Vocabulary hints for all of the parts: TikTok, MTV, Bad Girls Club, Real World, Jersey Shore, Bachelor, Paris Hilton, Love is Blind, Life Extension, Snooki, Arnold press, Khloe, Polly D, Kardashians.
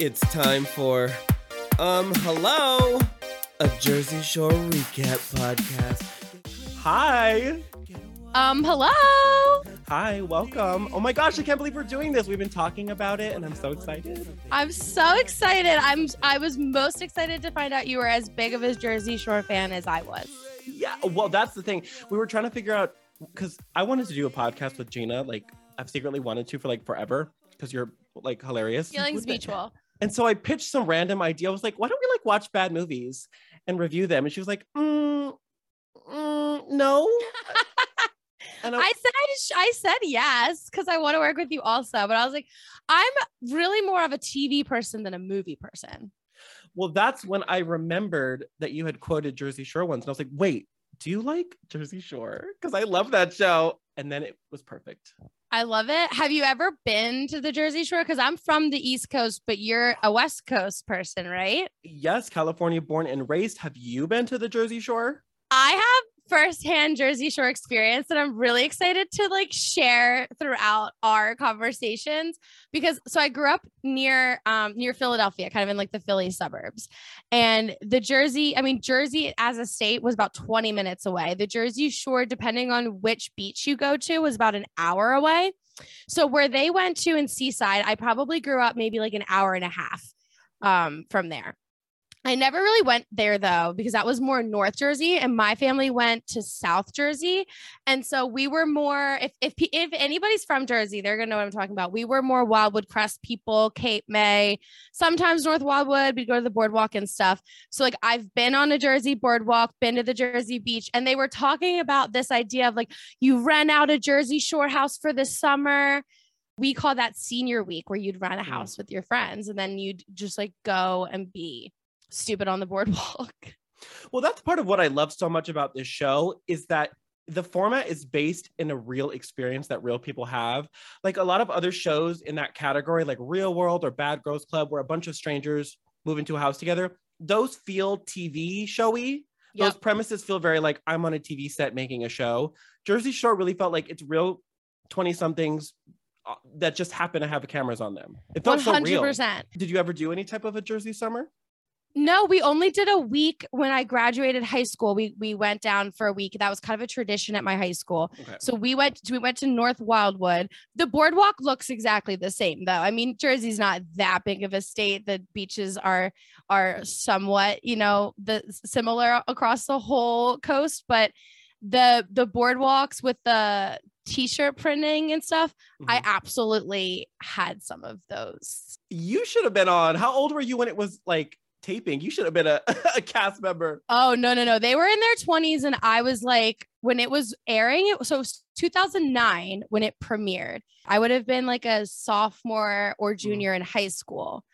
It's time for Hello, a Jersey Shore recap podcast. Hi. Hello. Hi, welcome. Oh my gosh, I can't believe we're doing this. We've been talking about it and I'm so excited. I'm so excited. I was most excited to find out you were as big of a Jersey Shore fan as I was. Yeah, well, that's the thing. We were trying to figure out, because I wanted to do a podcast with Gina. Like, I've secretly wanted to for like forever, because you're like hilarious. Feelings mutual. And so I pitched some random idea. I was like, why don't we like watch bad movies and review them? And she was like, no. And I said yes, because I want to work with you also. But I was like, I'm really more of a TV person than a movie person. Well, that's when I remembered that you had quoted Jersey Shore once. And I was like, wait, do you like Jersey Shore? Because I love that show. And then it was perfect. I love it. Have you ever been to the Jersey Shore? Because I'm from the East Coast, but you're a West Coast person, right? Yes, California born and raised. Have you been to the Jersey Shore? I have firsthand Jersey Shore experience that I'm really excited to like share throughout our conversations, because so I grew up near Philadelphia, kind of in like the Philly suburbs, and Jersey as a state was about 20 minutes away. The Jersey Shore, depending on which beach you go to, was about an hour away. So where they went to in Seaside, I probably grew up maybe like an hour and a half from there. I never really went there though, because that was more North Jersey and my family went to South Jersey. And so we were more, if anybody's from Jersey, they're going to know what I'm talking about. We were more Wildwood Crest people, Cape May, sometimes North Wildwood. We'd go to the boardwalk and stuff. So like I've been on a Jersey boardwalk, been to the Jersey beach, and they were talking about this idea of like, you rent out a Jersey Shore house for the summer. We call that senior week, where you'd rent a house with your friends and then you'd just like go and be stupid on the boardwalk. Well, that's part of what I love so much about this show, is that the format is based in a real experience that real people have. Like a lot of other shows in that category, like Real World or Bad Girls Club, where a bunch of strangers move into a house together, those feel TV showy. Yep. Those premises feel very like I'm on a TV set making a show. Jersey Shore really felt like it's real 20-somethings that just happen to have cameras on them. It felt 100%. So real. Did you ever do any type of a Jersey summer? No, we only did a week when I graduated high school. We went down for a week. That was kind of a tradition at my high school. Okay. So we went to North Wildwood. The boardwalk looks exactly the same though. I mean, Jersey's not that big of a state. The beaches are somewhat, similar across the whole coast, but the boardwalks with the t-shirt printing and stuff, I absolutely had some of those. You should have been on. How old were you when it was like taping? You should have been a cast member. Oh, no. They were in their 20s and I was like, when it was airing, so it was 2009 when it premiered. I would have been like a sophomore or junior in high school.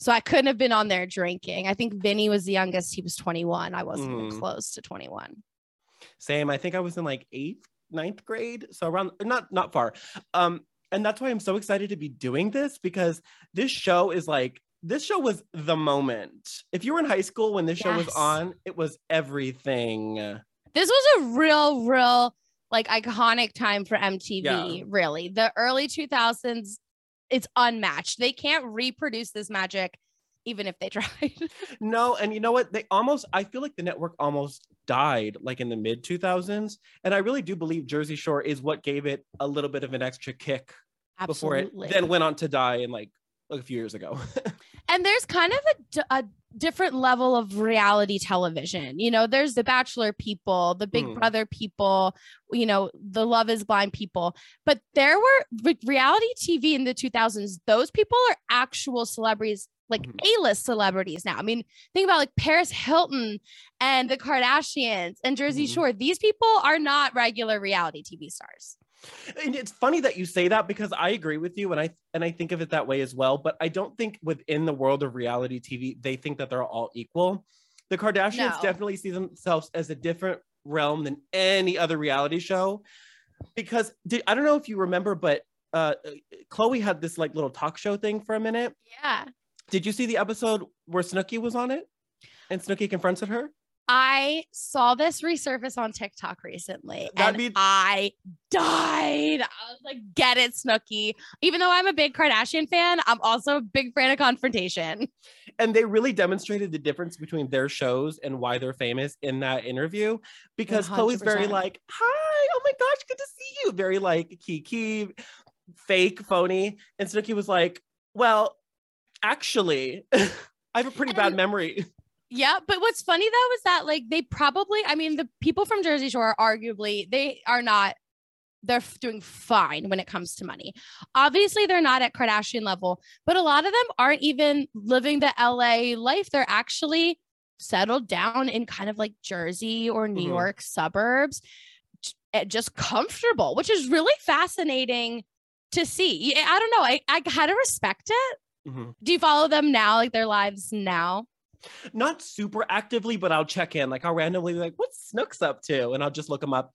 So I couldn't have been on there drinking. I think Vinny was the youngest. He was 21. I wasn't even close to 21. Same. I think I was in like 9th grade. So around, not far. And that's why I'm so excited to be doing this, because this show was the moment. If you were in high school when this show was on, it was everything. This was a real like iconic time for MTV, really. The early 2000s, it's unmatched. They can't reproduce this magic even if they tried. No, and you know what? I feel like the network almost died like in the mid 2000s. And I really do believe Jersey Shore is what gave it a little bit of an extra kick. Absolutely. Before it then went on to die in like a few years ago. And there's kind of a different level of reality television. There's the Bachelor people, the Big Brother people, the Love is Blind people, but there were reality TV in the 2000s. Those people are actual celebrities, like A-list celebrities now. I mean, think about like Paris Hilton and the Kardashians and Jersey Shore. These people are not regular reality TV stars. And it's funny that you say that, because I agree with you, and I think of it that way as well. But I don't think within the world of reality TV, they think that they're all equal. The Kardashians definitely see themselves as a different realm than any other reality show, because I don't know if you remember, but Khloe had this like little talk show thing for a minute. Yeah. Did you see the episode where Snooki was on it and Snooki confronted her? I saw this resurface on TikTok recently and I died. I was like, get it, Snooki. Even though I'm a big Kardashian fan, I'm also a big fan of confrontation. And they really demonstrated the difference between their shows and why they're famous in that interview, because 100%. Khloe's very like, hi, oh my gosh, good to see you. Very like kiki, fake, phony. And Snooki was like, well, actually, I have a pretty bad memory. Yeah, but what's funny though is that like they probably, I mean, the people from Jersey Shore, arguably, they are not, they're doing fine when it comes to money. Obviously, they're not at Kardashian level, but a lot of them aren't even living the LA life. They're actually settled down in kind of like Jersey or New York suburbs, just comfortable, which is really fascinating to see. I don't know. I kind of respect it. Mm-hmm. Do you follow them now, like their lives now? Not super actively, but I'll check in. Like I'll randomly be like, what's Snooks up to? And I'll just look them up.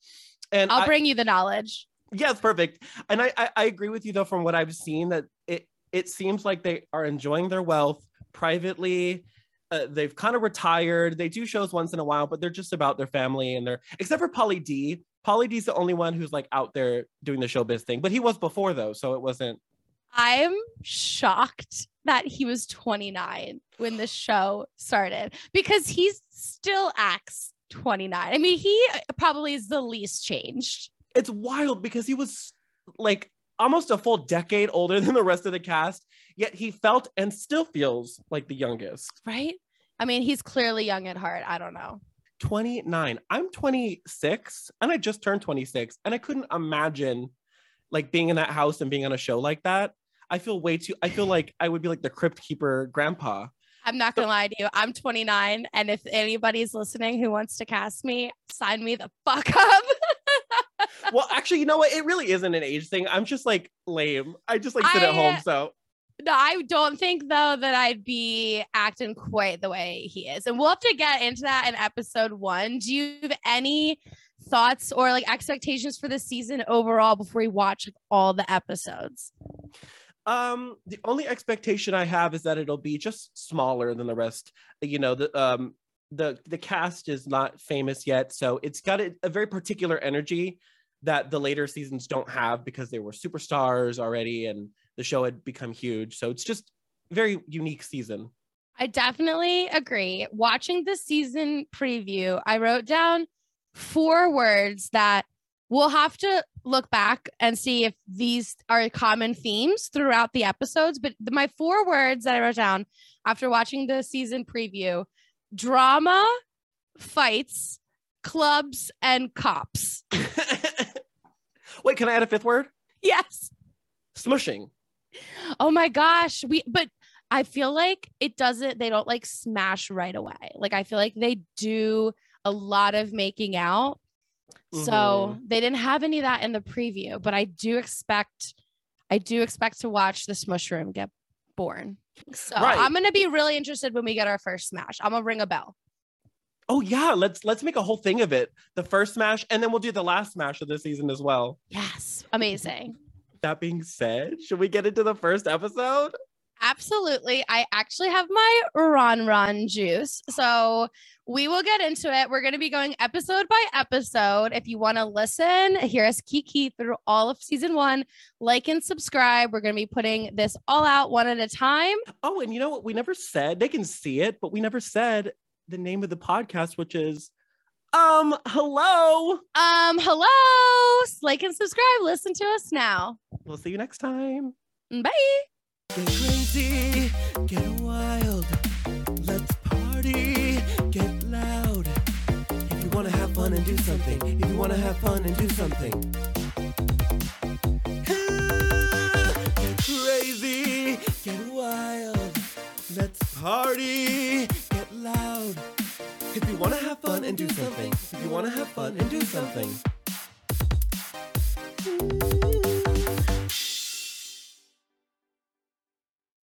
And I'll bring you the knowledge. Yes, perfect. And I agree with you though, from what I've seen, that it seems like they are enjoying their wealth privately. They've kind of retired. They do shows once in a while, but they're just about their family and their, except for Polly D. Polly D's the only one who's like out there doing the showbiz thing, but he was before though. So it wasn't. I'm shocked that he was 29 when the show started, because he still acts 29. I mean, he probably is the least changed. It's wild because he was like almost a full decade older than the rest of the cast, yet he felt and still feels like the youngest. Right? I mean, he's clearly young at heart. I don't know. 29. I'm 26 and I just turned 26 and I couldn't imagine like being in that house and being on a show like that. I feel like I would be like the crypt keeper grandpa. I'm not going to lie to you. I'm 29. And if anybody's listening who wants to cast me, sign me the fuck up. Well, actually, you know what? It really isn't an age thing. I'm just like lame. I just like sit at home. So no, I don't think though that I'd be acting quite the way he is. And we'll have to get into that in episode 1. Do you have any thoughts or like expectations for this season overall before we watch all the episodes? The only expectation I have is that it'll be just smaller than the rest. You know, the cast is not famous yet, so it's got a very particular energy that the later seasons don't have because they were superstars already and the show had become huge. So it's just a very unique season. I definitely agree. Watching the season preview, I wrote down 4 words that we'll have to look back and see if these are common themes throughout the episodes. But my 4 words that I wrote down after watching the season preview: drama, fights, clubs, and cops. Wait, can I add a 5th word? Yes. Smushing. Oh my gosh. But I feel like they don't like smash right away. Like I feel like they do a lot of making out. So they didn't have any of that in the preview, but I do expect to watch the smush room get born. So right. I'm going to be really interested when we get our first smash. I'm going to ring a bell. Oh yeah. Let's make a whole thing of it. The first smash, and then we'll do the last smash of the season as well. Yes. Amazing. That being said, should we get into the first episode? Absolutely. I actually have my Ron juice. So we will get into it. We're going to be going episode by episode. If you want to listen, hear us kiki through all of season 1, like and subscribe. We're going to be putting this all out one at a time. Oh, and you know what? We never said, they can see it, but we never said the name of the podcast, which is Hello. Hello. Like and subscribe. Listen to us now. We'll see you next time. Bye. Get crazy, get wild, let's party, get loud. If you want to have fun and do something, Get crazy, get wild, let's party, get loud. If you want to have fun and do something,